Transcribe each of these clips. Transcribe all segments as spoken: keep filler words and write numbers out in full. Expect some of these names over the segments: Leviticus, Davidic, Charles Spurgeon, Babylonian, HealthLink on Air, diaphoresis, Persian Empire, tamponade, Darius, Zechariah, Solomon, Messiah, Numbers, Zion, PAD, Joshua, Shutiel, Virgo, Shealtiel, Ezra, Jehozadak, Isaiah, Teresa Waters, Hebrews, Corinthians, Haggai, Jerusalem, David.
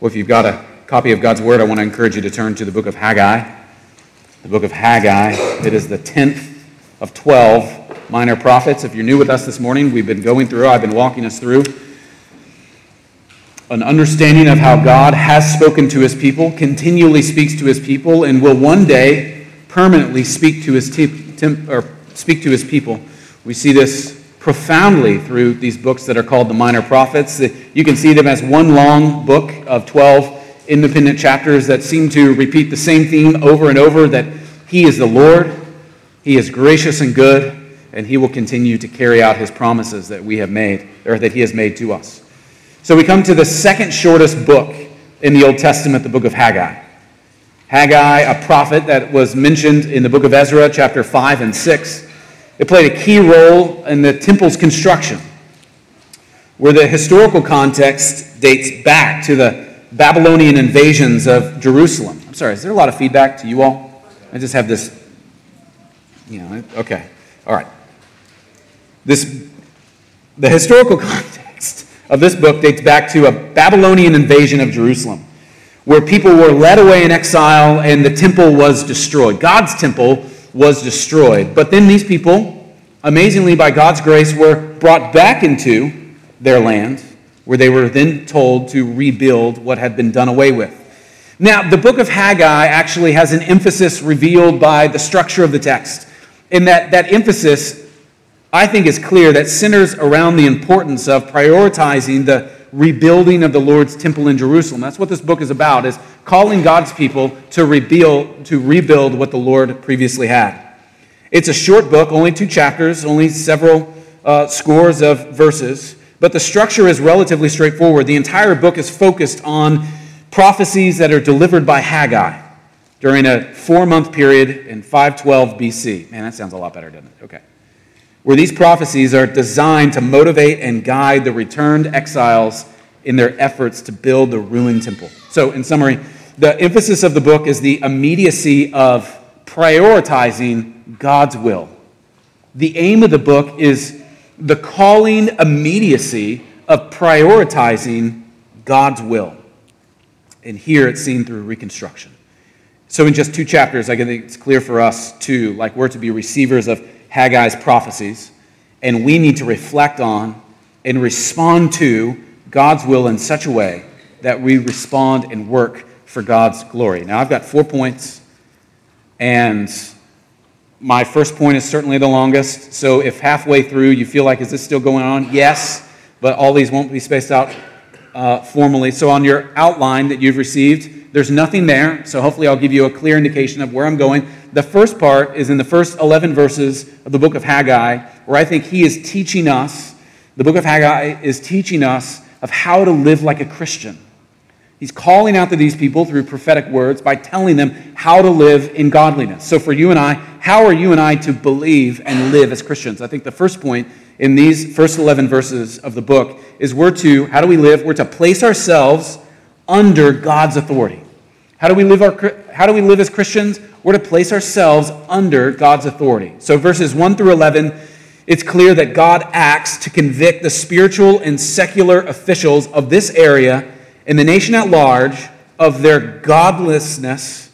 Well, if you've got a copy of God's Word, I want to encourage you to turn to the book of Haggai. The book of Haggai, it is the tenth of twelve minor prophets. If you're new with us this morning, we've been going through, I've been walking us through an understanding of how God has spoken to his people, continually speaks to his people, and will one day permanently speak to his te- temp- or speak to his people. We see this profoundly through these books that are called the Minor Prophets. You can see them as one long book of twelve independent chapters that seem to repeat the same theme over and over, that he is the Lord, he is gracious and good, and he will continue to carry out his promises that we have made, or that he has made to us. So we come to the second shortest book in the Old Testament, the book of Haggai. Haggai, a prophet that was mentioned in the book of Ezra, chapter five and six. It played a key role in the temple's construction, where the historical context dates back to the Babylonian invasions of Jerusalem. I'm sorry, is there a lot of feedback to you all? I just have this, you know, okay, all right. This, the historical context of this book dates back to a Babylonian invasion of Jerusalem, where people were led away in exile and the temple was destroyed. God's temple was destroyed. But then these people, amazingly by God's grace, were brought back into their land, where they were then told to rebuild what had been done away with. Now, the book of Haggai actually has an emphasis revealed by the structure of the text. And that, that emphasis, I think, is clear, that centers around the importance of prioritizing the rebuilding of the Lord's temple in Jerusalem. That's what this book is about, is calling God's people to rebuild, to rebuild what the Lord previously had. It's a short book, only two chapters, only several uh, scores of verses, but the structure is relatively straightforward. The entire book is focused on prophecies that are delivered by Haggai during a four-month period in five twelve B C. Man, that sounds a lot better, doesn't it? Okay. Where these prophecies are designed to motivate and guide the returned exiles in their efforts to build the ruined temple. So, in summary, the emphasis of the book is the immediacy of prioritizing God's will. The aim of the book is the calling immediacy of prioritizing God's will. And here it's seen through reconstruction. So in just two chapters, I think it's clear for us, too, like we're to be receivers of Haggai's prophecies, and we need to reflect on and respond to God's will in such a way that we respond and work for God's glory. Now, I've got four points, and my first point is certainly the longest, so if halfway through you feel like, is this still going on? Yes, but all these won't be spaced out uh, formally. So on your outline that you've received, there's nothing there, so hopefully I'll give you a clear indication of where I'm going. The first part is in the first eleven verses of the book of Haggai, where I think he is teaching us, the book of Haggai is teaching us of how to live like a Christian. He's calling out to these people through prophetic words by telling them how to live in godliness. So for you and I, how are you and I to believe and live as Christians? I think the first point in these first eleven verses of the book is we're to, how do we live? We're to place ourselves under God's authority. How do we live our, how do we live as Christians? We're to place ourselves under God's authority. So verses one through eleven, it's clear that God acts to convict the spiritual and secular officials of this area and the nation at large of their godlessness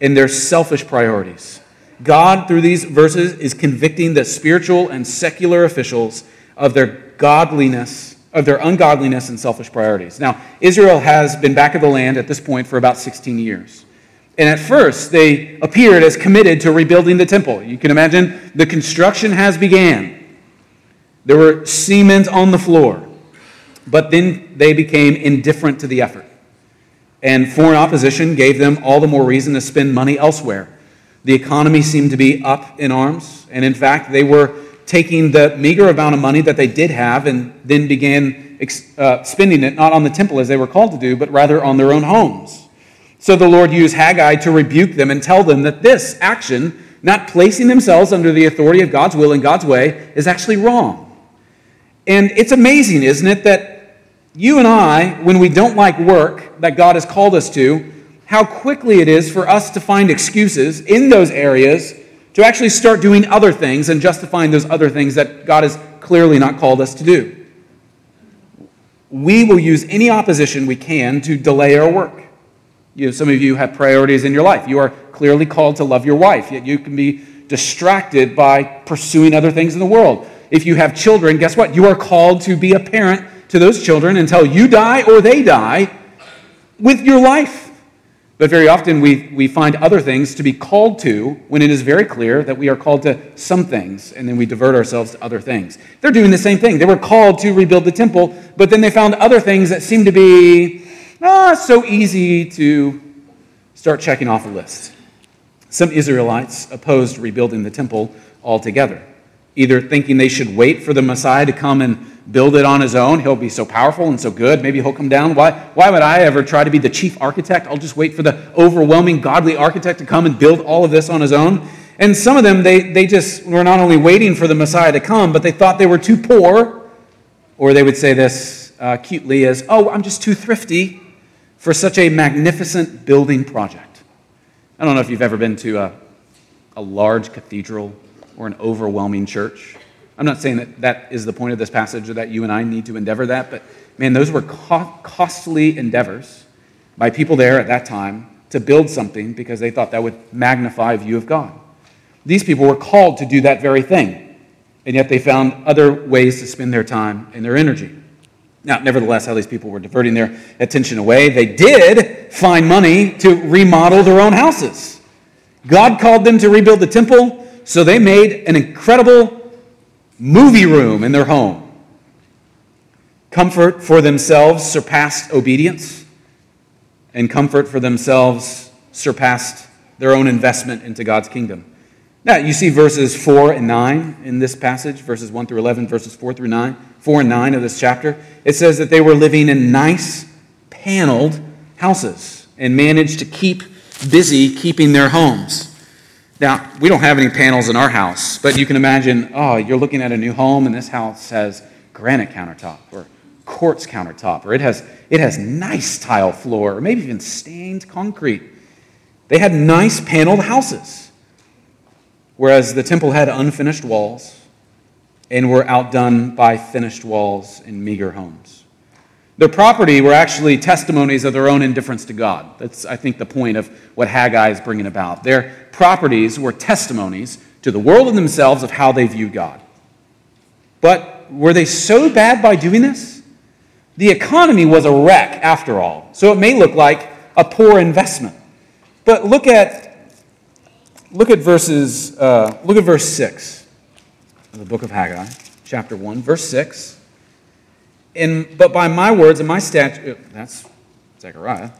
and their selfish priorities. God, through these verses, is convicting the spiritual and secular officials of their godliness, of their ungodliness and selfish priorities. Now, Israel has been back of the land at this point for about sixteen years. And at first, they appeared as committed to rebuilding the temple. You can imagine the construction has began. There were cement on the floor. But then they became indifferent to the effort. And foreign opposition gave them all the more reason to spend money elsewhere. The economy seemed to be up in arms. And in fact, they were taking the meager amount of money that they did have and then began uh, spending it not on the temple as they were called to do, but rather on their own homes. So the Lord used Haggai to rebuke them and tell them that this action, not placing themselves under the authority of God's will and God's way, is actually wrong. And it's amazing, isn't it, that you and I, when we don't like work that God has called us to, how quickly it is for us to find excuses in those areas to actually start doing other things and justifying those other things that God has clearly not called us to do. we will use any opposition we can to delay our work. You know, some of you have priorities in your life. You are clearly called to love your wife, yet you can be distracted by pursuing other things in the world. If you have children, guess what? You are called to be a parent to those children until you die or they die with your life. But very often we, we find other things to be called to when it is very clear that we are called to some things, and then we divert ourselves to other things. They're doing the same thing. They were called to rebuild the temple, but then they found other things that seemed to be Ah, so easy to start checking off a list. Some Israelites opposed rebuilding the temple altogether, either thinking they should wait for the Messiah to come and build it on his own. He'll be so powerful and so good. Maybe he'll come down. Why, why would I ever try to be the chief architect? I'll just wait for the overwhelming godly architect to come and build all of this on his own. And some of them, they, they just were not only waiting for the Messiah to come, but they thought they were too poor, or they would say this uh, cutely as, oh, I'm just too thrifty for such a magnificent building project. I don't know if you've ever been to a, a large cathedral or an overwhelming church. I'm not saying that that is the point of this passage or that you and I need to endeavor that, but man, those were co- costly endeavors by people there at that time to build something because they thought that would magnify a view of God. These people were called to do that very thing, and yet they found other ways to spend their time and their energy. Now, nevertheless, how these people were diverting their attention away, they did find money to remodel their own houses. God called them to rebuild the temple, so they made an incredible movie room in their home. Comfort for themselves surpassed obedience, and comfort for themselves surpassed their own investment into God's kingdom. Now, you see verses four and nine in this passage, verses one through eleven, verses four through nine, four and nine of this chapter. It says that they were living in nice, paneled houses and managed to keep busy keeping their homes. Now, we don't have any panels in our house, but you can imagine, oh, you're looking at a new home, and this house has granite countertop or quartz countertop, or it has, it has nice tile floor, or maybe even stained concrete. They had nice paneled houses, whereas the temple had unfinished walls and were outdone by finished walls and meager homes. Their property were actually testimonies of their own indifference to God. That's, I think, the point of what Haggai is bringing about. Their properties were testimonies to the world and themselves of how they viewed God. But were they so bad by doing this? The economy was a wreck, after all, so it may look like a poor investment. But look at Look at verses. Uh, look at verse six of the book of Haggai, chapter one, verse six. And but by my words and my statutes, that's Zechariah.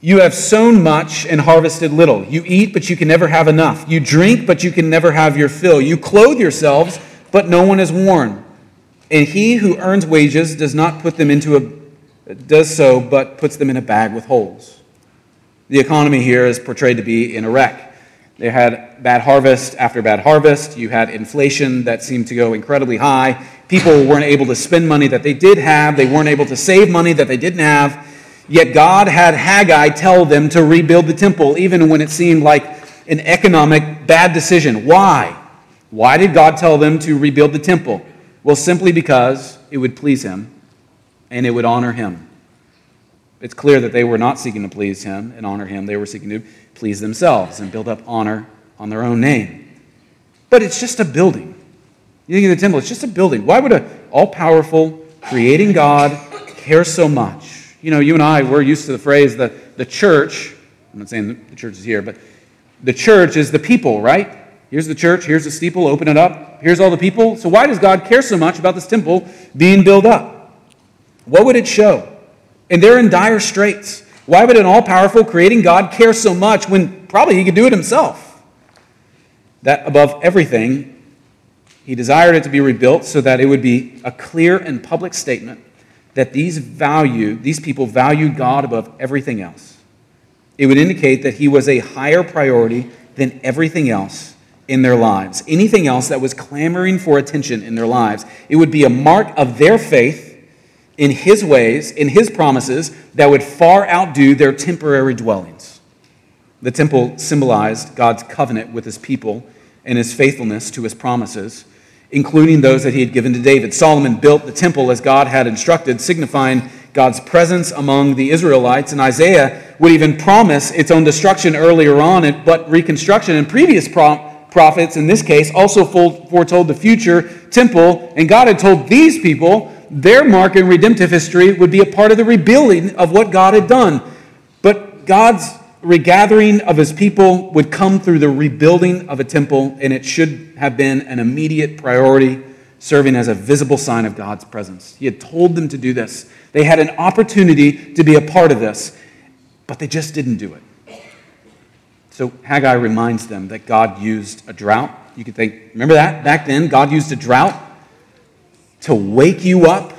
You have sown much and harvested little. You eat, but you can never have enough. You drink, but you can never have your fill. You clothe yourselves, but no one is warm. And he who earns wages does not put them into a does so, but puts them in a bag with holes. The economy here is portrayed to be in a wreck. They had bad harvest after bad harvest. You had inflation that seemed to go incredibly high. People weren't able to spend money that they did have. They weren't able to save money that they didn't have. Yet God had Haggai tell them to rebuild the temple, even when it seemed like an economic bad decision. Why? Why did God tell them to rebuild the temple? Well, simply because it would please him and it would honor him. It's clear that they were not seeking to please him and honor him. They were seeking to please themselves and build up honor on their own name. But it's just a building. You think of the temple, it's just a building. Why would an all-powerful, creating God care so much? You know, you and I, we're used to the phrase, the, the church, I'm not saying the church is here, but the church is the people, right? Here's the church, here's the steeple, open it up, here's all the people. So why does God care so much about this temple being built up? What would it show? And they're in dire straits. Why would an all-powerful, creating God care so much when probably he could do it himself? That above everything, he desired it to be rebuilt so that it would be a clear and public statement that these value, these people valued God above everything else. It would indicate that he was a higher priority than everything else in their lives, anything else that was clamoring for attention in their lives. It would be a mark of their faith in his ways, in his promises, that would far outdo their temporary dwellings. The temple symbolized God's covenant with his people and his faithfulness to his promises. including those that he had given to David. Solomon built the temple as God had instructed, signifying God's presence among the Israelites. And Isaiah would even promise its own destruction earlier on, but reconstruction. And previous prophets, in this case, also foretold the future temple. And God had told these people their mark in redemptive history would be a part of the rebuilding of what God had done. But God's regathering of his people would come through the rebuilding of a temple, and it should have been an immediate priority, serving as a visible sign of God's presence. He had told them to do this. They had an opportunity to be a part of this, but they just didn't do it. So Haggai reminds them that God used a drought. You could think, remember that? Back then, God used a drought to wake you up,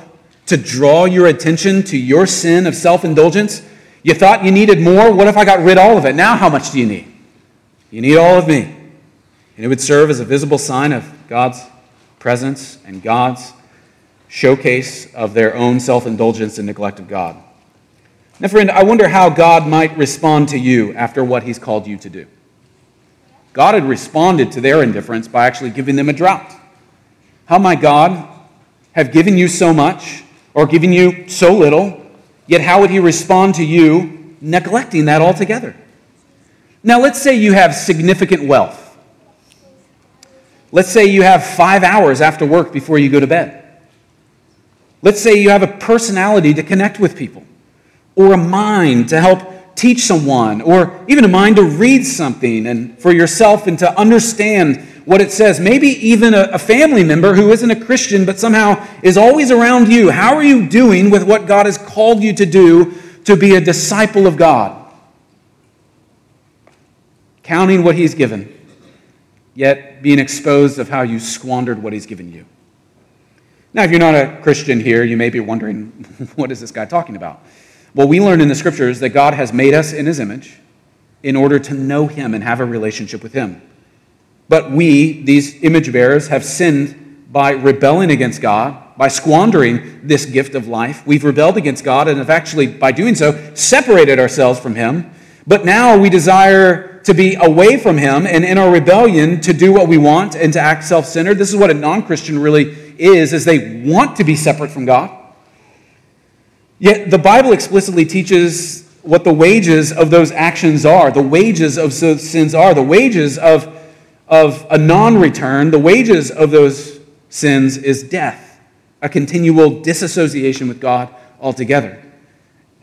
to draw your attention to your sin of self-indulgence. You thought you needed more? What if I got rid of all of it? Now how much do you need? You need all of me. And it would serve as a visible sign of God's presence and God's showcase of their own self-indulgence and neglect of God. Now, friend, I wonder how God might respond to you after what he's called you to do. God had responded to their indifference by actually giving them a drought. How might God have given you so much or given you so little, yet how would he respond to you neglecting that altogether? Now, let's say you have significant wealth. Let's say you have five hours after work before you go to bed. Let's say you have a personality to connect with people, or a mind to help teach someone, or even a mind to read something and for yourself and to understand what it says. Maybe even a, a family member who isn't a Christian but somehow is always around you. How are you doing with what God has called you to do to be a disciple of God? Counting what he's given, yet being exposed of how you squandered what he's given you. Now, if you're not a Christian here, you may be wondering, what is this guy talking about? Well, we learn in the Scriptures that God has made us in his image in order to know him and have a relationship with him. But we, these image bearers, have sinned by rebelling against God, by squandering this gift of life. We've rebelled against God and have actually, by doing so, separated ourselves from him. But now we desire to be away from him, and in our rebellion to do what we want and to act self-centered. This is what a non-Christian really is, is they want to be separate from God. Yet the Bible explicitly teaches what the wages of those actions are, the wages of those sins are, the wages of of a non-return, the wages of those sins is death, a continual disassociation with God altogether.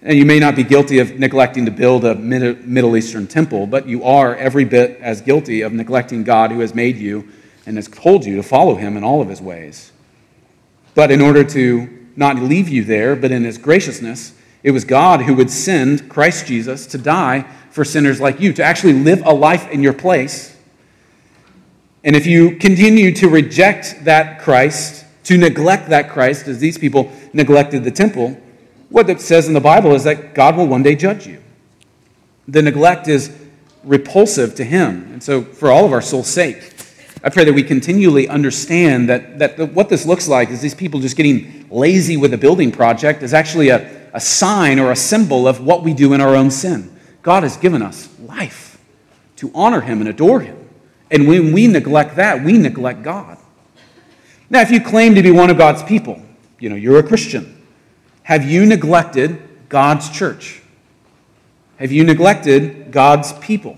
And you may not be guilty of neglecting to build a Middle Eastern temple, but you are every bit as guilty of neglecting God who has made you and has told you to follow him in all of his ways. But in order to not leave you there, but in his graciousness, it was God who would send Christ Jesus to die for sinners like you, to actually live a life in your place. And if you continue to reject that Christ, to neglect that Christ, as these people neglected the temple, what it says in the Bible is that God will one day judge you. The neglect is repulsive to him. And so for all of our soul's sake, I pray that we continually understand that, that what this looks like is these people just getting lazy with a building project is actually a, a sign or a symbol of what we do in our own sin. God has given us life to honor him and adore him. And when we neglect that, we neglect God. Now, if you claim to be one of God's people, you know, you're a Christian. Have you neglected God's church? Have you neglected God's people?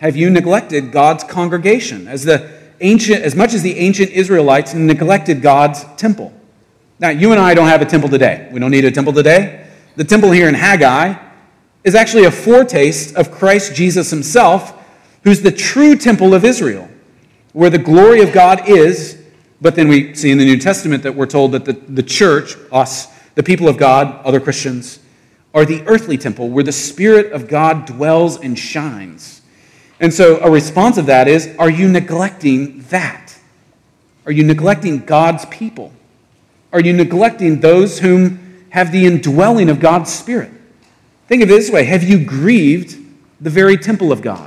Have you neglected God's congregation? As the ancient, as much as the ancient Israelites neglected God's temple. Now, you and I don't have a temple today. We don't need a temple today. The temple here in Haggai is actually a foretaste of Christ Jesus himself, who's the true temple of Israel, where the glory of God is. But then we see in the New Testament that we're told that the, the church, us, the people of God, other Christians, are the earthly temple where the Spirit of God dwells and shines. And so a response of that is, are you neglecting that? Are you neglecting God's people? Are you neglecting those whom have the indwelling of God's Spirit? Think of it this way. Have you grieved the very temple of God?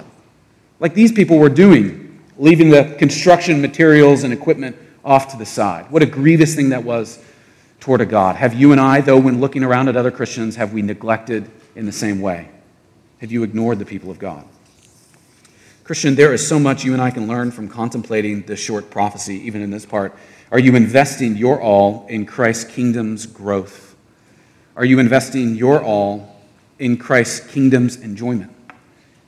Like these people were doing, leaving the construction materials and equipment off to the side. What a grievous thing that was toward a God. Have you and I, though, when looking around at other Christians, have we neglected in the same way? Have you ignored the people of God? Christian, there is so much you and I can learn from contemplating this short prophecy, even in this part. Are you investing your all in Christ's kingdom's growth? Are you investing your all in Christ's kingdom's enjoyment?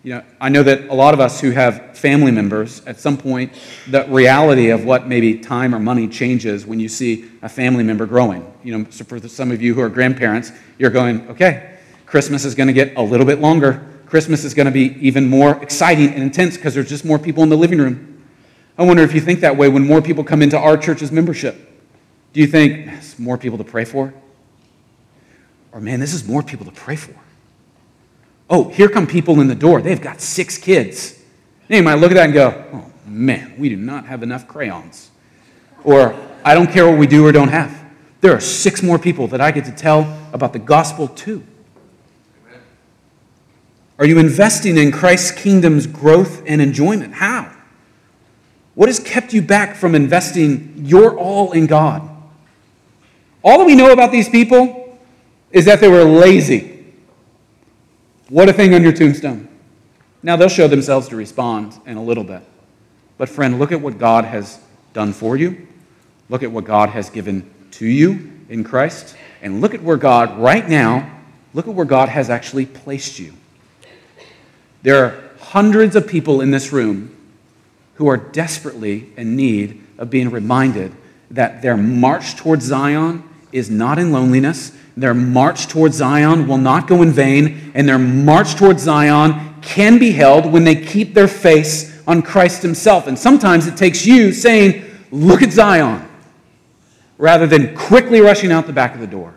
You know, I know that a lot of us who have family members, at some point, the reality of what maybe time or money changes when you see a family member growing. You know, so for some of you who are grandparents, you're going, okay, Christmas is going to get a little bit longer. Christmas is going to be even more exciting and intense because there's just more people in the living room. I wonder if you think that way when more people come into our church's membership. Do you think, it's more people to pray for? Or, man, this is more people to pray for. Oh, here come people in the door. They've got six kids. And you might look at that and go, oh, man, we do not have enough crayons. Or, I don't care what we do or don't have. There are six more people that I get to tell about the gospel to. Are you investing in Christ's kingdom's growth and enjoyment? How? What has kept you back from investing your all in God? All that we know about these people is that they were lazy. What a thing on your tombstone. Now, they'll show themselves to respond in a little bit. But friend, look at what God has done for you. Look at what God has given to you in Christ. And look at where God, right now, look at where God has actually placed you. There are hundreds of people in this room who are desperately in need of being reminded that their march towards Zion is not in loneliness, their march towards Zion will not go in vain, and their march towards Zion can be held when they keep their face on Christ himself. And sometimes it takes you saying, look at Zion, rather than quickly rushing out the back of the door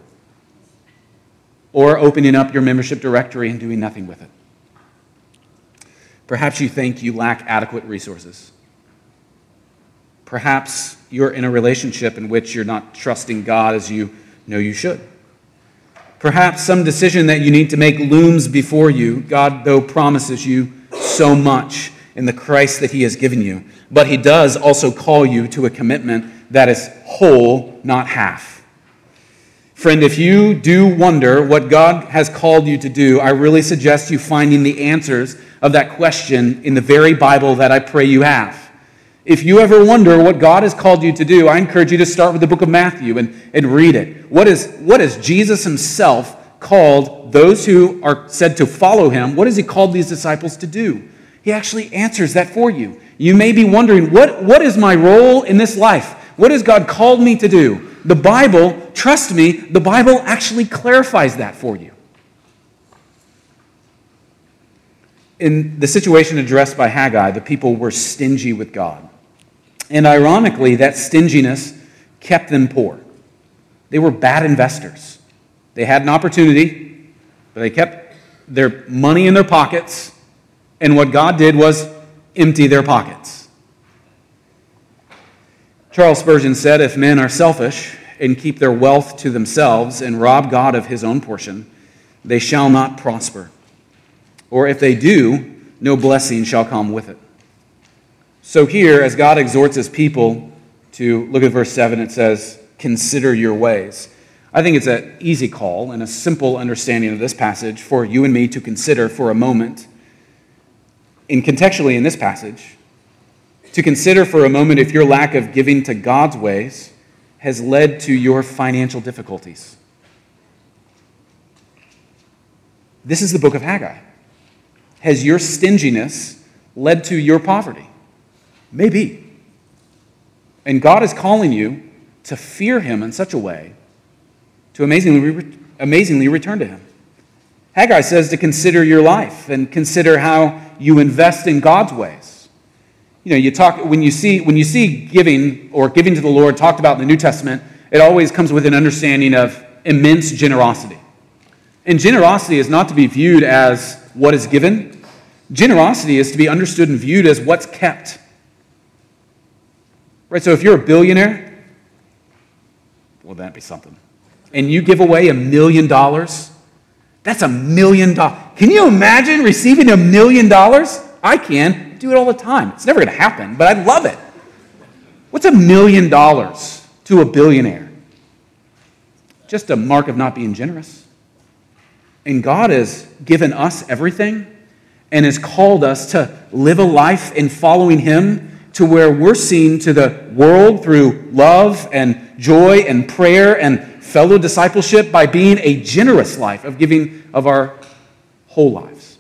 or opening up your membership directory and doing nothing with it. Perhaps you think you lack adequate resources. Perhaps you're in a relationship in which you're not trusting God as you know you should. Perhaps some decision that you need to make looms before you. God, though, promises you so much in the Christ that he has given you, but he does also call you to a commitment that is whole, not half. Friend, if you do wonder what God has called you to do, I really suggest you finding the answers of that question in the very Bible that I pray you have. If you ever wonder what God has called you to do, I encourage you to start with the book of Matthew and, and read it. What is, what is Jesus himself called those who are said to follow him? What has he called these disciples to do? He actually answers that for you. You may be wondering, what, what is my role in this life? What has God called me to do? The Bible, trust me, the Bible actually clarifies that for you. In the situation addressed by Haggai, the people were stingy with God. And ironically, that stinginess kept them poor. They were bad investors. They had an opportunity, but they kept their money in their pockets, and what God did was empty their pockets. Charles Spurgeon said, if men are selfish and keep their wealth to themselves and rob God of his own portion, they shall not prosper. Or if they do, no blessing shall come with it. So here, as God exhorts his people to, look at verse seven, it says, consider your ways. I think it's an easy call and a simple understanding of this passage for you and me to consider for a moment. In contextually in this passage, to consider for a moment if your lack of giving to God's ways has led to your financial difficulties. This is the book of Haggai. Has your stinginess led to your poverty? Maybe. And God is calling you to fear him in such a way to amazingly, amazingly return to him. Haggai says to consider your life and consider how you invest in God's ways. You know, you talk when you see when you see giving or giving to the Lord talked about in the New Testament, it always comes with an understanding of immense generosity. And generosity is not to be viewed as what is given. Generosity is to be understood and viewed as what's kept. Right? So if you're a billionaire, well, that'd be something. And you give away a million dollars, that's a million dollars. Can you imagine receiving a million dollars? I can. Do it all the time. It's never going to happen, but I love it. What's a million dollars to a billionaire? Just a mark of not being generous. And God has given us everything, and has called us to live a life in following him to where we're seen to the world through love and joy and prayer and fellow discipleship by being a generous life of giving of our whole lives.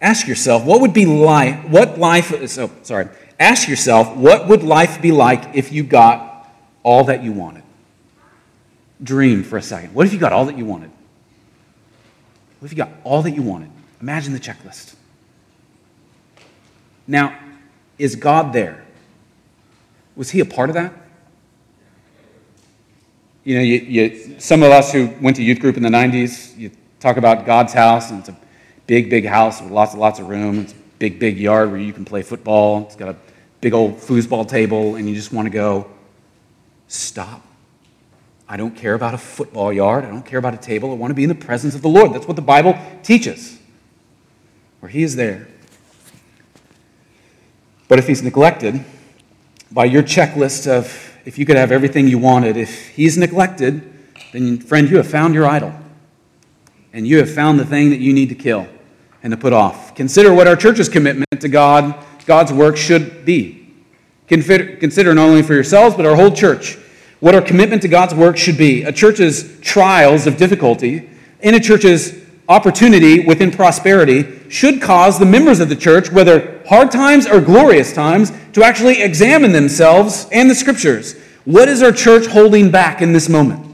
Ask yourself, what would be life, what life, oh, sorry, ask yourself, what would life be like if you got all that you wanted? Dream for a second. What if you got all that you wanted? What if you got all that you wanted? Imagine the checklist. Now, is God there? Was he a part of that? You know, you, you, some of us who went to youth group in the nineties, you talk about God's house, and it's a big, big house with lots and lots of room. It's a big, big yard where you can play football. It's got a big old foosball table, and you just want to go, stop. I don't care about a football yard. I don't care about a table. I want to be in the presence of the Lord. That's what the Bible teaches, where he is there. But if he's neglected by your checklist of if you could have everything you wanted, if he's neglected, then, friend, you have found your idol, and you have found the thing that you need to kill and to put off. Consider what our church's commitment to God, God's work should be. Consider, consider not only for yourselves, but our whole church, what our commitment to God's work should be. A church's trials of difficulty and a church's opportunity within prosperity should cause the members of the church, whether hard times or glorious times, to actually examine themselves and the Scriptures. What is our church holding back in this moment?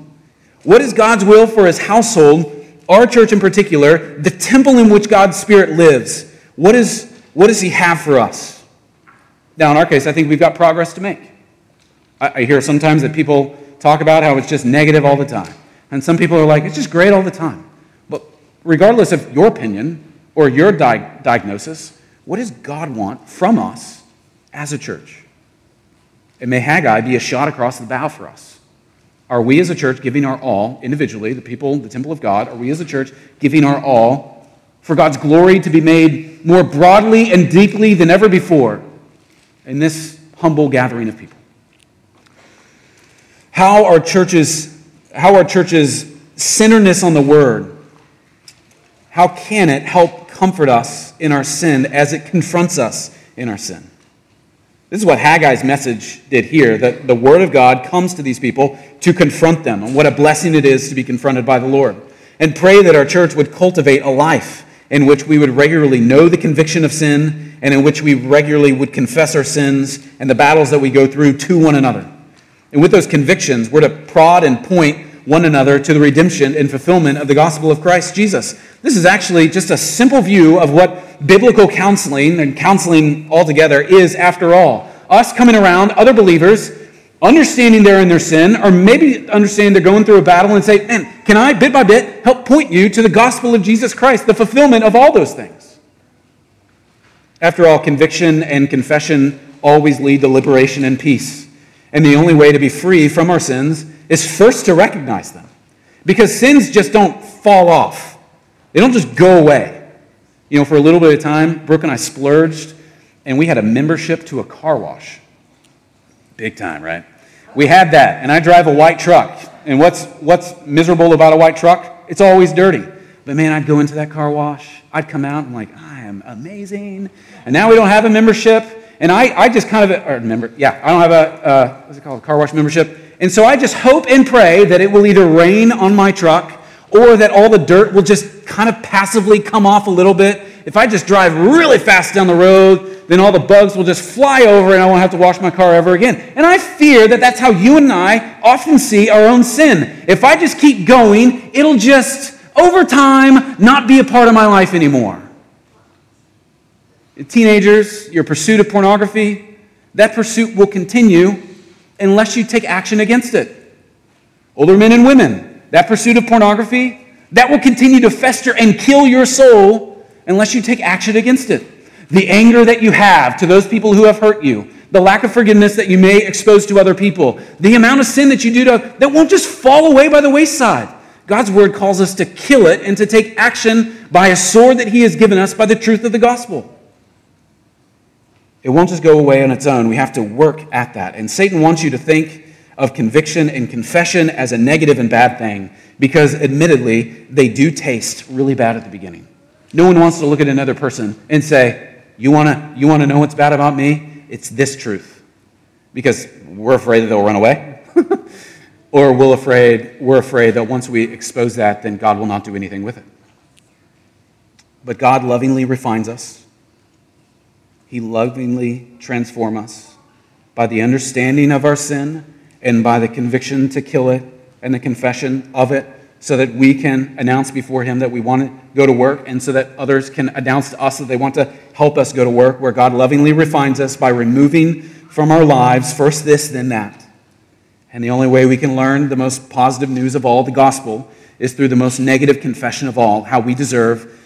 What is God's will for his household, our church in particular, the temple in which God's Spirit lives? What is, what does he have for us? Now, in our case, I think we've got progress to make. I hear sometimes that people talk about how it's just negative all the time. And some people are like, it's just great all the time. But regardless of your opinion or your di- diagnosis, what does God want from us as a church? And may Haggai be a shot across the bow for us. Are we as a church giving our all individually, the people, the temple of God, are we as a church giving our all for God's glory to be made more broadly and deeply than ever before in this humble gathering of people? How our churches, how our churches' centeredness on the Word, how can it help comfort us in our sin as it confronts us in our sin? This is what Haggai's message did here, that the Word of God comes to these people to confront them, and what a blessing it is to be confronted by the Lord. And pray that our church would cultivate a life in which we would regularly know the conviction of sin, and in which we regularly would confess our sins and the battles that we go through to one another. And with those convictions, we're to prod and point one another to the redemption and fulfillment of the gospel of Christ Jesus. This is actually just a simple view of what biblical counseling and counseling altogether is after all. Us coming around, other believers, understanding they're in their sin, or maybe understanding they're going through a battle and say, man, can I, bit by bit, help point you to the gospel of Jesus Christ, the fulfillment of all those things? After all, conviction and confession always lead to liberation and peace. And the only way to be free from our sins is first to recognize them. Because sins just don't fall off. They don't just go away. You know, for a little bit of time, Brooke and I splurged, and we had a membership to a car wash. Big time, right? We had that, and I drive a white truck. And what's what's miserable about a white truck? It's always dirty. But man, I'd go into that car wash. I'd come out, and I'm like, I am amazing. And now we don't have a membership. And I, I just kind of, or remember, yeah, I don't have a, uh, what's it called, a car wash membership. And so I just hope and pray that it will either rain on my truck or that all the dirt will just kind of passively come off a little bit. If I just drive really fast down the road, then all the bugs will just fly over and I won't have to wash my car ever again. And I fear that that's how you and I often see our own sin. If I just keep going, it'll just, over time, not be a part of my life anymore. Teenagers, your pursuit of pornography, that pursuit will continue unless you take action against it. Older men and women, that pursuit of pornography, that will continue to fester and kill your soul unless you take action against it. The anger that you have to those people who have hurt you, the lack of forgiveness that you may expose to other people, the amount of sin that you do to, that won't just fall away by the wayside. God's word calls us to kill it and to take action by a sword that he has given us by the truth of the gospel. It won't just go away on its own. We have to work at that. And Satan wants you to think of conviction and confession as a negative and bad thing because, admittedly, they do taste really bad at the beginning. No one wants to look at another person and say, you want to you want to know what's bad about me? It's this truth. Because we're afraid that they'll run away. Or we're afraid, we're afraid that once we expose that, then God will not do anything with it. But God lovingly refines us. He lovingly transforms us by the understanding of our sin and by the conviction to kill it and the confession of it, so that we can announce before him that we want to go to work, and so that others can announce to us that they want to help us go to work, where God lovingly refines us by removing from our lives first this, then that. And the only way we can learn the most positive news of all, the gospel, is through the most negative confession of all, how we deserve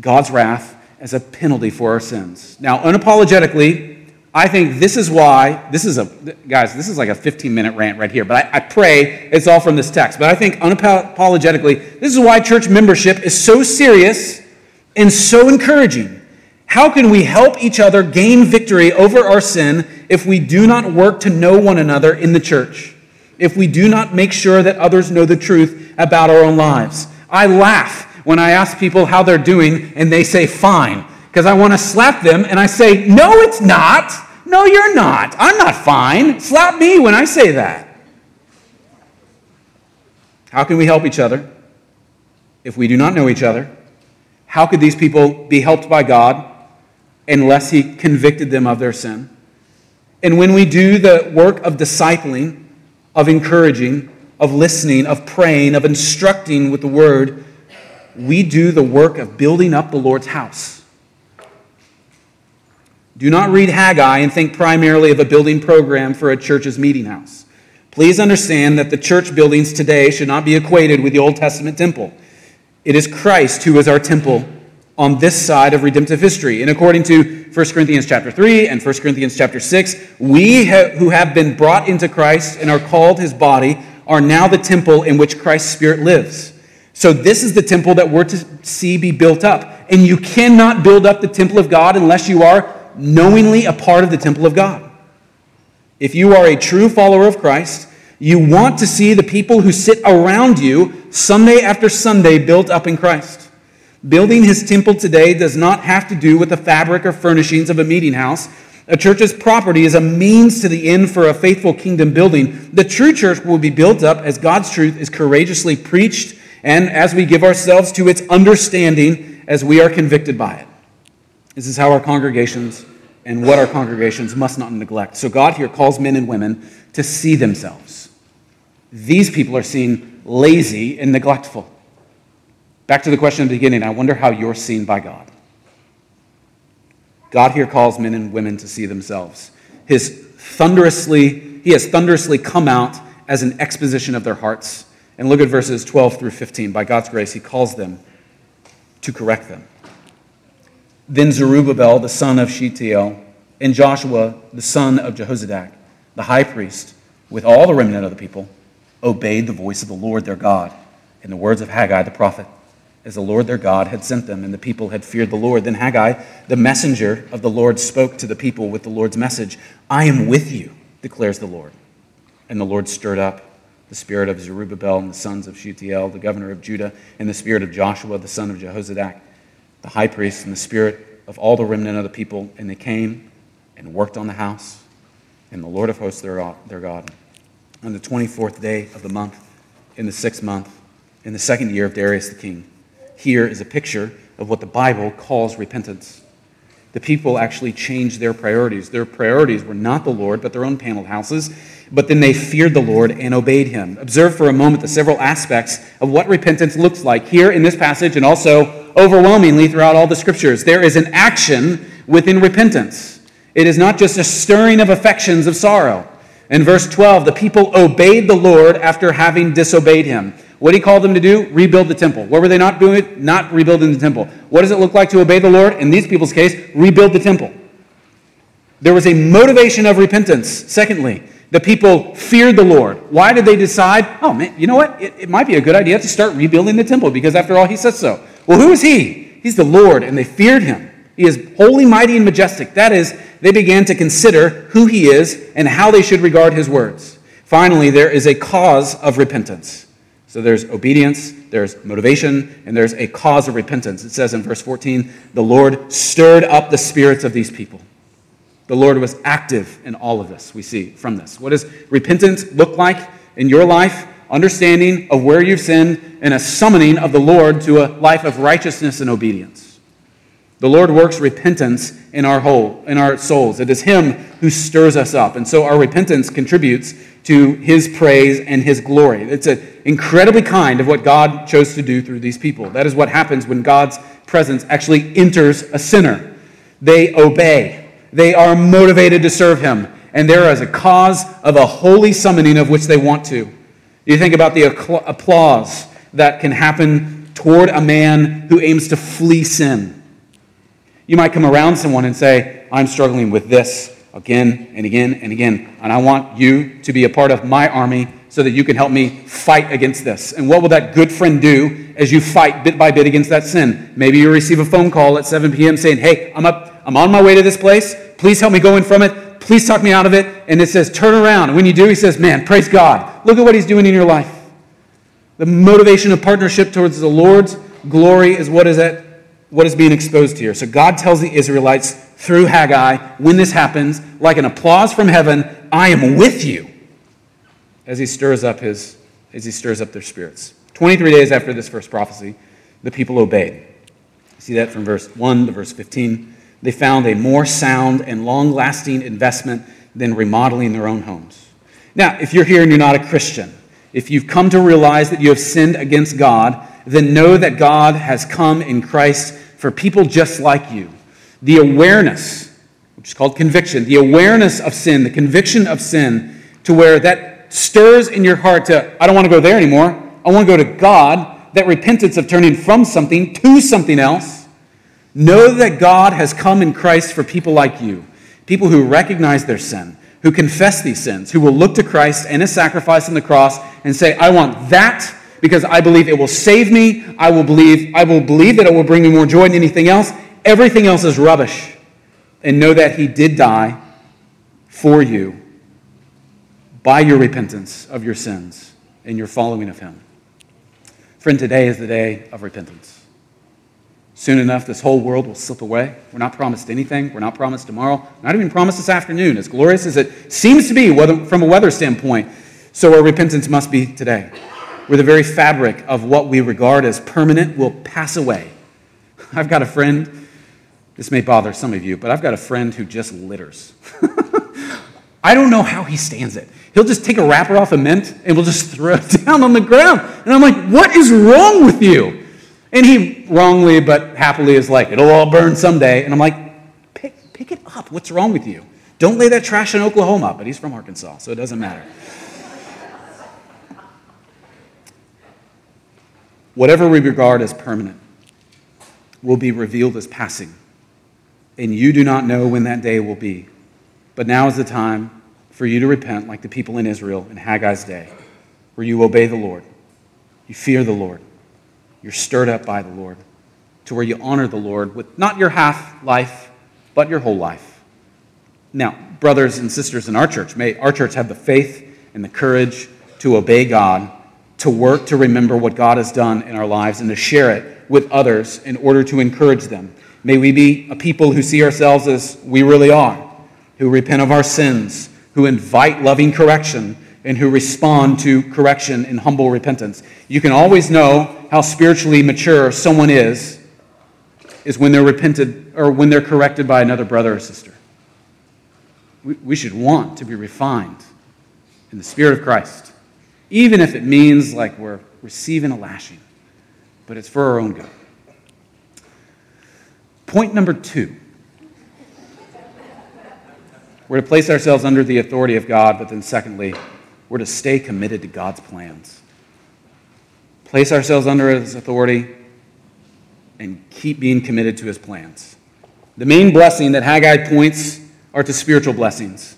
God's wrath as a penalty for our sins. Now, unapologetically, I think this is why, this is a, guys, this is like a fifteen-minute rant right here, but I, I pray it's all from this text. But I think unapologetically, this is why church membership is so serious and so encouraging. How can we help each other gain victory over our sin if we do not work to know one another in the church? If we do not make sure that others know the truth about our own lives? I laugh when I ask people how they're doing and they say, fine. Because I want to slap them, and I say, no, it's not. No, you're not. I'm not fine. Slap me when I say that. How can we help each other if we do not know each other? How could these people be helped by God unless he convicted them of their sin? And when we do the work of discipling, of encouraging, of listening, of praying, of instructing with the word, we do the work of building up the Lord's house. Do not read Haggai and think primarily of a building program for a church's meeting house. Please understand that the church buildings today should not be equated with the Old Testament temple. It is Christ who is our temple on this side of redemptive history. And according to First Corinthians chapter three and First Corinthians chapter six, we who have been brought into Christ and are called his body are now the temple in which Christ's spirit lives. So this is the temple that we're to see be built up. And you cannot build up the temple of God unless you are knowingly a part of the temple of God. If you are a true follower of Christ, you want to see the people who sit around you Sunday after Sunday built up in Christ. Building his temple today does not have to do with the fabric or furnishings of a meeting house. A church's property is a means to the end for a faithful kingdom building. The true church will be built up as God's truth is courageously preached and as we give ourselves to its understanding as we are convicted by it. This is how our congregations and what our congregations must not neglect. So God here calls men and women to see themselves. These people are seen lazy and neglectful. Back to the question at the beginning, I wonder how you're seen by God. God here calls men and women to see themselves. His thunderously, he has thunderously come out as an exposition of their hearts. And look at verses twelve through fifteen. By God's grace, he calls them to correct them. Then Zerubbabel, the son of Shealtiel, and Joshua, the son of Jehozadak, the high priest, with all the remnant of the people, obeyed the voice of the Lord their God and the words of Haggai the prophet, as the Lord their God had sent them, and the people had feared the Lord. Then Haggai, the messenger of the Lord, spoke to the people with the Lord's message, I am with you, declares the Lord. And the Lord stirred up the spirit of Zerubbabel and the sons of Shutiel, the governor of Judah, and the spirit of Joshua, the son of Jehozadak, the high priest, and the spirit of all the remnant of the people, and they came and worked on the house, and the Lord of hosts their, their God. On the twenty-fourth day of the month, in the sixth month, in the second year of Darius the king. Here is a picture of what the Bible calls repentance. The people actually changed their priorities. Their priorities were not the Lord, but their own paneled houses. But then they feared the Lord and obeyed him. Observe for a moment the several aspects of what repentance looks like here in this passage, and also overwhelmingly throughout all the scriptures. There is an action within repentance. It is not just a stirring of affections of sorrow. In verse twelve, the people obeyed the Lord after having disobeyed him. What did he call them to do? Rebuild the temple. What were they not doing? Not rebuilding the temple. What does it look like to obey the Lord? In these people's case, rebuild the temple. There was a motivation of repentance. Secondly, the people feared the Lord. Why did they decide, oh man, you know what? It, it might be a good idea to start rebuilding the temple because after all, he says so. Well, who is he? He's the Lord, and they feared him. He is holy, mighty, and majestic. That is, they began to consider who he is and how they should regard his words. Finally, there is a cause of repentance. So there's obedience, there's motivation, and there's a cause of repentance. It says in verse fourteen, the Lord stirred up the spirits of these people. The Lord was active in all of this, we see from this. What does repentance look like in your life? Understanding of where you've sinned and a summoning of the Lord to a life of righteousness and obedience. The Lord works repentance in our whole, in our souls. It is Him who stirs us up. And so our repentance contributes to His praise and His glory. It's an incredibly kind of what God chose to do through these people. That is what happens when God's presence actually enters a sinner. They obey. They are motivated to serve Him. And there is a cause of a holy summoning of which they want to. You think about the applause that can happen toward a man who aims to flee sin. You might come around someone and say, I'm struggling with this again and again and again, and I want you to be a part of my army so that you can help me fight against this. And what will that good friend do as you fight bit by bit against that sin? Maybe you receive a phone call at seven p.m. saying, hey, I'm up, I'm on my way to this place. Please help me go in from it. Please talk me out of it. And it says, turn around. And when you do, he says, man, praise God. Look at what He's doing in your life. The motivation of partnership towards the Lord's glory is what is at what is being exposed here. So God tells the Israelites through Haggai, when this happens, like an applause from heaven, I am with you, as he stirs up his, as he stirs up their spirits. twenty-three days after this first prophecy, the people obeyed. See that from verse one to verse fifteen. They found a more sound and long-lasting investment than remodeling their own homes. Now, if you're here and you're not a Christian, if you've come to realize that you have sinned against God, then know that God has come in Christ for people just like you. The awareness, which is called conviction, the awareness of sin, the conviction of sin, to where that stirs in your heart to, I don't want to go there anymore, I want to go to God, that repentance of turning from something to something else. Know that God has come in Christ for people like you, people who recognize their sin, who confess these sins, who will look to Christ and His sacrifice on the cross and say, I want that because I believe it will save me. I will believe, I will believe that it will bring me more joy than anything else. Everything else is rubbish. And know that He did die for you by your repentance of your sins and your following of Him. Friend, today is the day of repentance. Soon enough, this whole world will slip away. We're not promised anything. We're not promised tomorrow. Not even promised this afternoon, as glorious as it seems to be whether, from a weather standpoint. So our repentance must be today, where the very fabric of what we regard as permanent will pass away. I've got a friend, this may bother some of you, but I've got a friend who just litters. I don't know how he stands it. He'll just take a wrapper off of mint and will just throw it down on the ground. And I'm like, what is wrong with you? And he wrongly but happily is like, it'll all burn someday. And I'm like, pick, pick it up. What's wrong with you? Don't lay that trash in Oklahoma. But he's from Arkansas, so it doesn't matter. Whatever we regard as permanent will be revealed as passing. And you do not know when that day will be. But now is the time for you to repent like the people in Israel in Haggai's day, where you obey the Lord, you fear the Lord, you're stirred up by the Lord, to where you honor the Lord with not your half life, but your whole life. Now, brothers and sisters in our church, may our church have the faith and the courage to obey God, to work to remember what God has done in our lives and to share it with others in order to encourage them. May we be a people who see ourselves as we really are, who repent of our sins, who invite loving correction, and who respond to correction in humble repentance. You can always know how spiritually mature someone is, is when they're repented or when they're corrected by another brother or sister. We, we should want to be refined in the Spirit of Christ, even if it means like we're receiving a lashing, but it's for our own good. Point number two. We're to place ourselves under the authority of God, but then secondly, we're to stay committed to God's plans. Place ourselves under His authority and keep being committed to His plans. The main blessing that Haggai points are to spiritual blessings.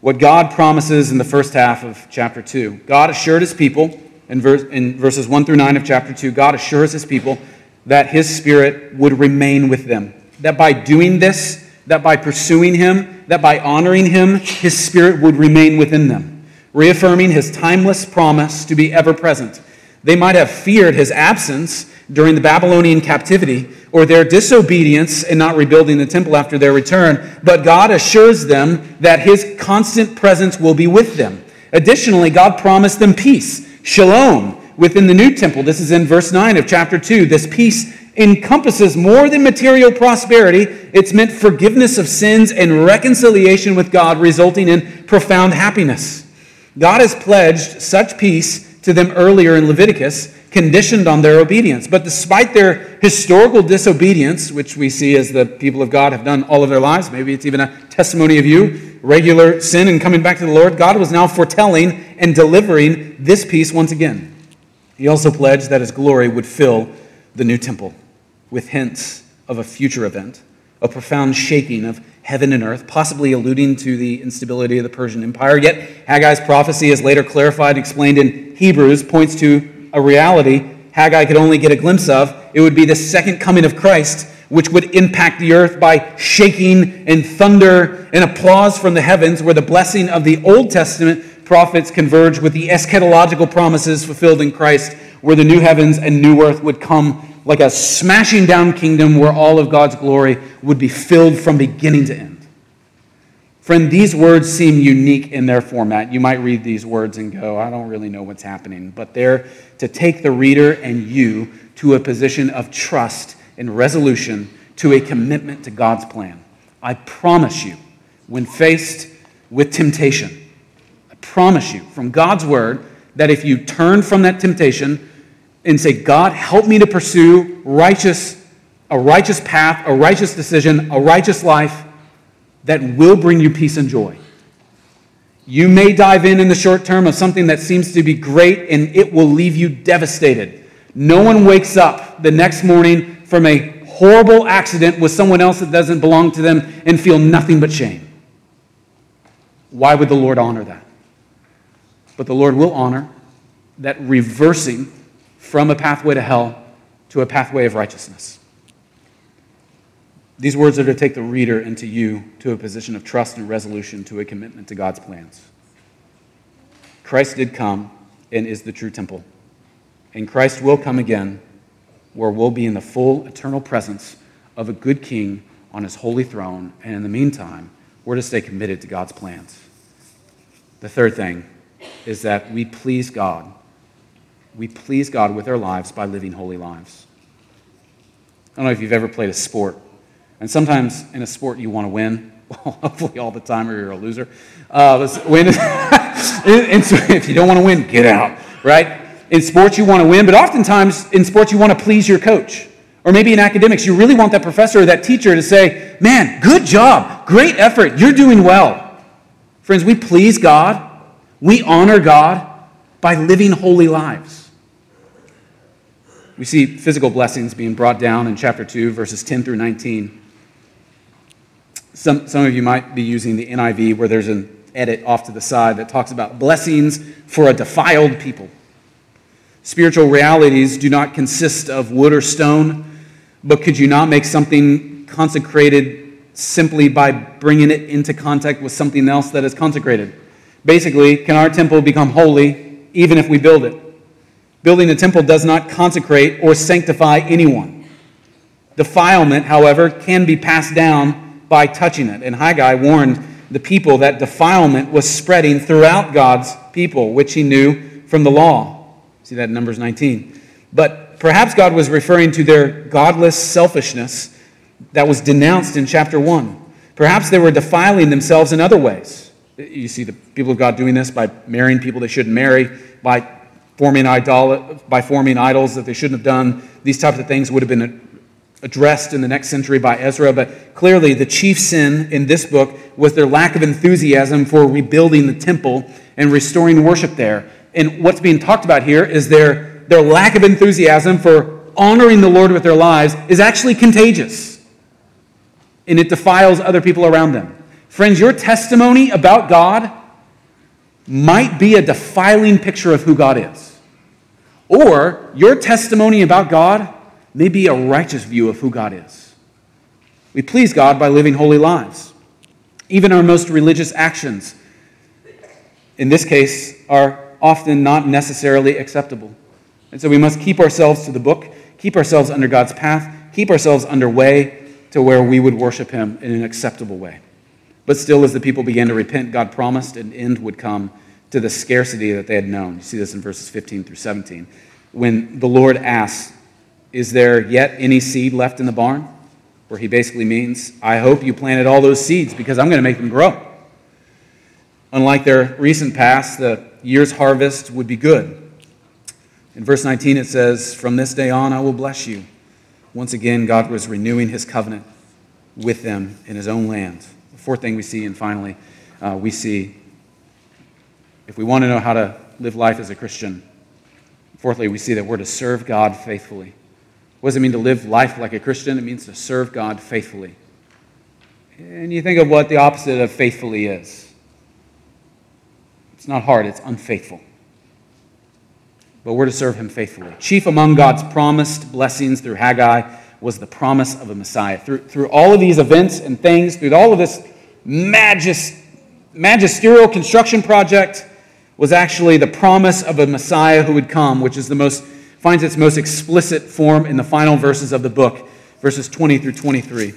What God promises in the first half of chapter two. God assured His people, in, verse, in verses one through nine of chapter two, God assures His people that His Spirit would remain with them. That by doing this, that by pursuing Him, that by honoring Him, His Spirit would remain within them, reaffirming His timeless promise to be ever present. They might have feared his absence during the Babylonian captivity or their disobedience in not rebuilding the temple after their return, but God assures them that his constant presence will be with them. Additionally, God promised them peace, shalom, within the new temple. This is in verse nine of chapter two. This peace encompasses more than material prosperity. It's meant forgiveness of sins and reconciliation with God, resulting in profound happiness. God has pledged such peace to them earlier in Leviticus, conditioned on their obedience. But despite their historical disobedience, which we see as the people of God have done all of their lives, maybe it's even a testimony of you, regular sin and coming back to the Lord, God was now foretelling and delivering this peace once again. He also pledged that his glory would fill the new temple with hints of a future event, a profound shaking of heaven and earth, possibly alluding to the instability of the Persian Empire. Yet Haggai's prophecy, as later clarified and explained in Hebrews, points to a reality Haggai could only get a glimpse of. It would be the second coming of Christ, which would impact the earth by shaking and thunder and applause from the heavens, where the blessing of the Old Testament prophets converge with the eschatological promises fulfilled in Christ, where the new heavens and new earth would come like a smashing down kingdom where all of God's glory would be filled from beginning to end. Friend, these words seem unique in their format. You might read these words and go, I don't really know what's happening, but they're to take the reader and you to a position of trust and resolution, to a commitment to God's plan. I promise you, when faced with temptation, promise you from God's word that if you turn from that temptation and say, God, help me to pursue righteous, a righteous path, a righteous decision, a righteous life, that will bring you peace and joy. You may dive in in the short term of something that seems to be great, and it will leave you devastated. No one wakes up the next morning from a horrible accident with someone else that doesn't belong to them and feel nothing but shame. Why would the Lord honor that? But the Lord will honor that reversing from a pathway to hell to a pathway of righteousness. These words are to take the reader and to you to a position of trust and resolution, to a commitment to God's plans. Christ did come and is the true temple. And Christ will come again, where we'll be in the full eternal presence of a good king on his holy throne. And in the meantime, we're to stay committed to God's plans. The third thing is that we please God. We please God with our lives by living holy lives. I don't know if you've ever played a sport. And sometimes in a sport you want to win. Well, hopefully all the time, or you're a loser. Uh, win. And so if you don't want to win, get out, right? In sports you want to win, but oftentimes in sports you want to please your coach. Or maybe in academics you really want that professor or that teacher to say, man, good job, great effort, you're doing well. Friends, we please God. We honor God by living holy lives. We see physical blessings being brought down in chapter two, verses ten through nineteen. Some, some of you might be using the N I V, where there's an edit off to the side that talks about blessings for a defiled people. Spiritual realities do not consist of wood or stone, but could you not make something consecrated simply by bringing it into contact with something else that is consecrated? Basically, can our temple become holy even if we build it? Building a temple does not consecrate or sanctify anyone. Defilement, however, can be passed down by touching it. And Haggai warned the people that defilement was spreading throughout God's people, which he knew from the law. See that in Numbers nineteen. But perhaps God was referring to their godless selfishness that was denounced in chapter one. Perhaps they were defiling themselves in other ways. You see the people of God doing this by marrying people they shouldn't marry, by forming idol, by forming idols that they shouldn't have done. These types of things would have been addressed in the next century by Ezra, but clearly the chief sin in this book was their lack of enthusiasm for rebuilding the temple and restoring worship there. And what's being talked about here is their, their lack of enthusiasm for honoring the Lord with their lives is actually contagious, and it defiles other people around them. Friends, your testimony about God might be a defiling picture of who God is. Or your testimony about God may be a righteous view of who God is. We please God by living holy lives. Even our most religious actions, in this case, are often not necessarily acceptable. And so we must keep ourselves to the book, keep ourselves under God's path, keep ourselves underway to where we would worship him in an acceptable way. But still, as the people began to repent, God promised an end would come to the scarcity that they had known. You see this in verses fifteen through seventeen. When the Lord asks, is there yet any seed left in the barn? Where he basically means, I hope you planted all those seeds because I'm going to make them grow. Unlike their recent past, the year's harvest would be good. In verse nineteen it says, from this day on I will bless you. Once again, God was renewing his covenant with them in his own land. The fourth thing we see, and finally, uh, we see, if we want to know how to live life as a Christian, fourthly, we see that we're to serve God faithfully. What does it mean to live life like a Christian? It means to serve God faithfully. And you think of what the opposite of faithfully is. It's not hard, it's unfaithful. But we're to serve him faithfully. Chief among God's promised blessings through Haggai was the promise of a Messiah. Through, through all of these events and things, through all of this magis, magisterial construction project, was actually the promise of a Messiah who would come, which is the most... finds its most explicit form in the final verses of the book, verses twenty through twenty-three.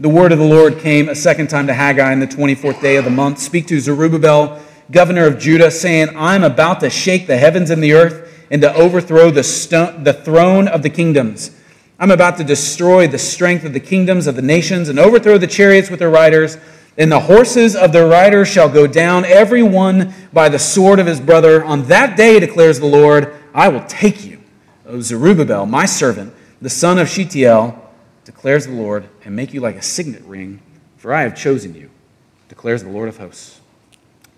The word of the Lord came a second time to Haggai on the twenty-fourth day of the month. Speak to Zerubbabel, governor of Judah, saying, I'm about to shake the heavens and the earth and to overthrow the, stone, the throne of the kingdoms. I'm about to destroy the strength of the kingdoms of the nations and overthrow the chariots with their riders, and the horses of their riders shall go down, every one by the sword of his brother. On that day, declares the Lord, I will take you, O Zerubbabel, my servant, the son of Shealtiel, declares the Lord, and make you like a signet ring, for I have chosen you, declares the Lord of hosts.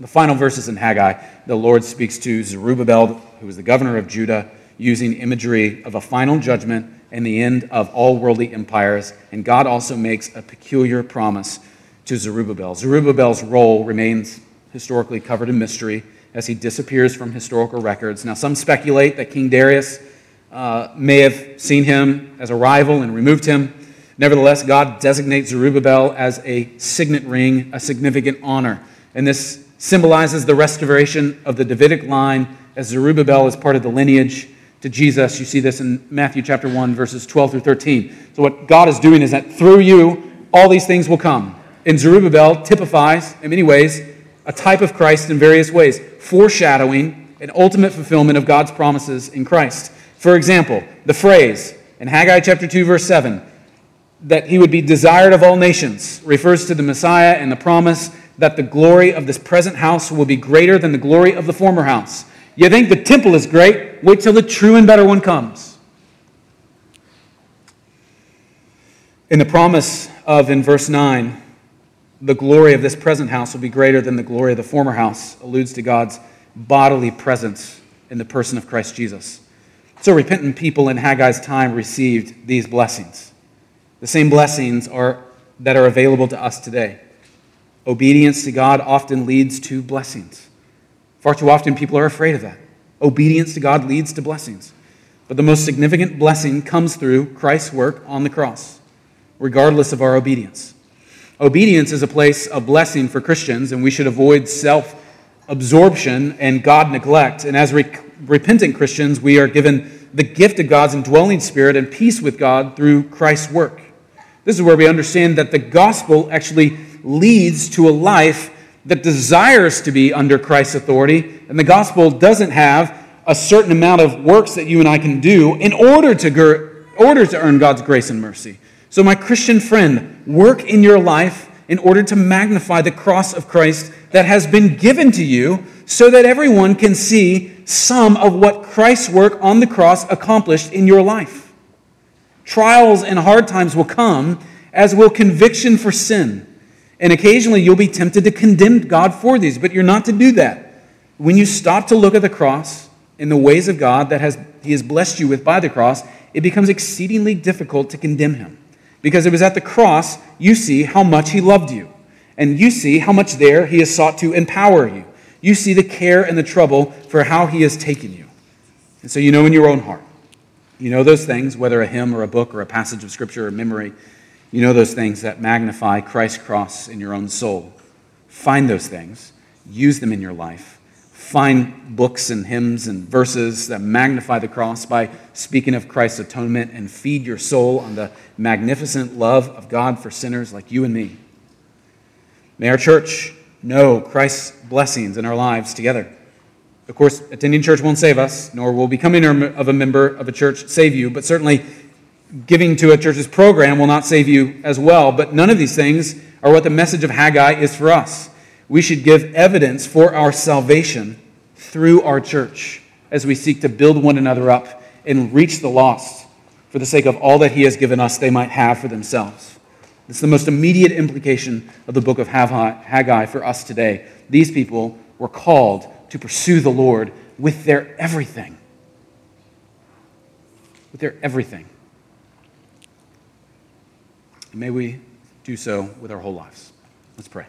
The final verses in Haggai, the Lord speaks to Zerubbabel, who is the governor of Judah, using imagery of a final judgment and the end of all worldly empires, and God also makes a peculiar promise to Zerubbabel. Zerubbabel's role remains historically covered in mystery as he disappears from historical records. Now, some speculate that King Darius uh, may have seen him as a rival and removed him. Nevertheless, God designates Zerubbabel as a signet ring, a significant honor. And this symbolizes the restoration of the Davidic line as Zerubbabel is part of the lineage to Jesus. You see this in Matthew chapter one, verses twelve through thirteen. So what God is doing is that through you, all these things will come. And Zerubbabel typifies, in many ways, a type of Christ in various ways, foreshadowing an ultimate fulfillment of God's promises in Christ. For example, the phrase in Haggai chapter two, verse seven, that he would be desired of all nations, refers to the Messiah and the promise that the glory of this present house will be greater than the glory of the former house. You think the temple is great? Wait till the true and better one comes. In the promise of, in verse nine, the glory of this present house will be greater than the glory of the former house, alludes to God's bodily presence in the person of Christ Jesus. So repentant people in Haggai's time received these blessings. The same blessings are that are available to us today. Obedience to God often leads to blessings. Far too often people are afraid of that. Obedience to God leads to blessings. But the most significant blessing comes through Christ's work on the cross, regardless of our obedience. Obedience is a place of blessing for Christians, and we should avoid self-absorption and God neglect. And as re- repentant Christians, we are given the gift of God's indwelling spirit and peace with God through Christ's work. This is where we understand that the gospel actually leads to a life that desires to be under Christ's authority, and the gospel doesn't have a certain amount of works that you and I can do in order to, ger- order to earn God's grace and mercy. So my Christian friend, work in your life in order to magnify the cross of Christ that has been given to you so that everyone can see some of what Christ's work on the cross accomplished in your life. Trials and hard times will come, as will conviction for sin. And occasionally you'll be tempted to condemn God for these, but you're not to do that. When you stop to look at the cross and the ways of God that has He has blessed you with by the cross, it becomes exceedingly difficult to condemn Him. Because it was at the cross you see how much He loved you. And you see how much there He has sought to empower you. You see the care and the trouble for how He has taken you. And so you know in your own heart. You know those things, whether a hymn or a book or a passage of Scripture or memory. You know those things that magnify Christ's cross in your own soul. Find those things. Use them in your life. find books and hymns and verses that magnify the cross by speaking of Christ's atonement, and feed your soul on the magnificent love of God for sinners like you and me. May our church know Christ's blessings in our lives together. Of course, attending church won't save us, nor will becoming of a member of a church save you, but certainly giving to a church's program will not save you as well. But none of these things are what the message of Haggai is for us. We should give evidence for our salvation through our church as we seek to build one another up and reach the lost for the sake of all that he has given us they might have for themselves. It's the most immediate implication of the book of Haggai for us today. These people were called to pursue the Lord with their everything. With their everything. And may we do so with our whole lives. Let's pray.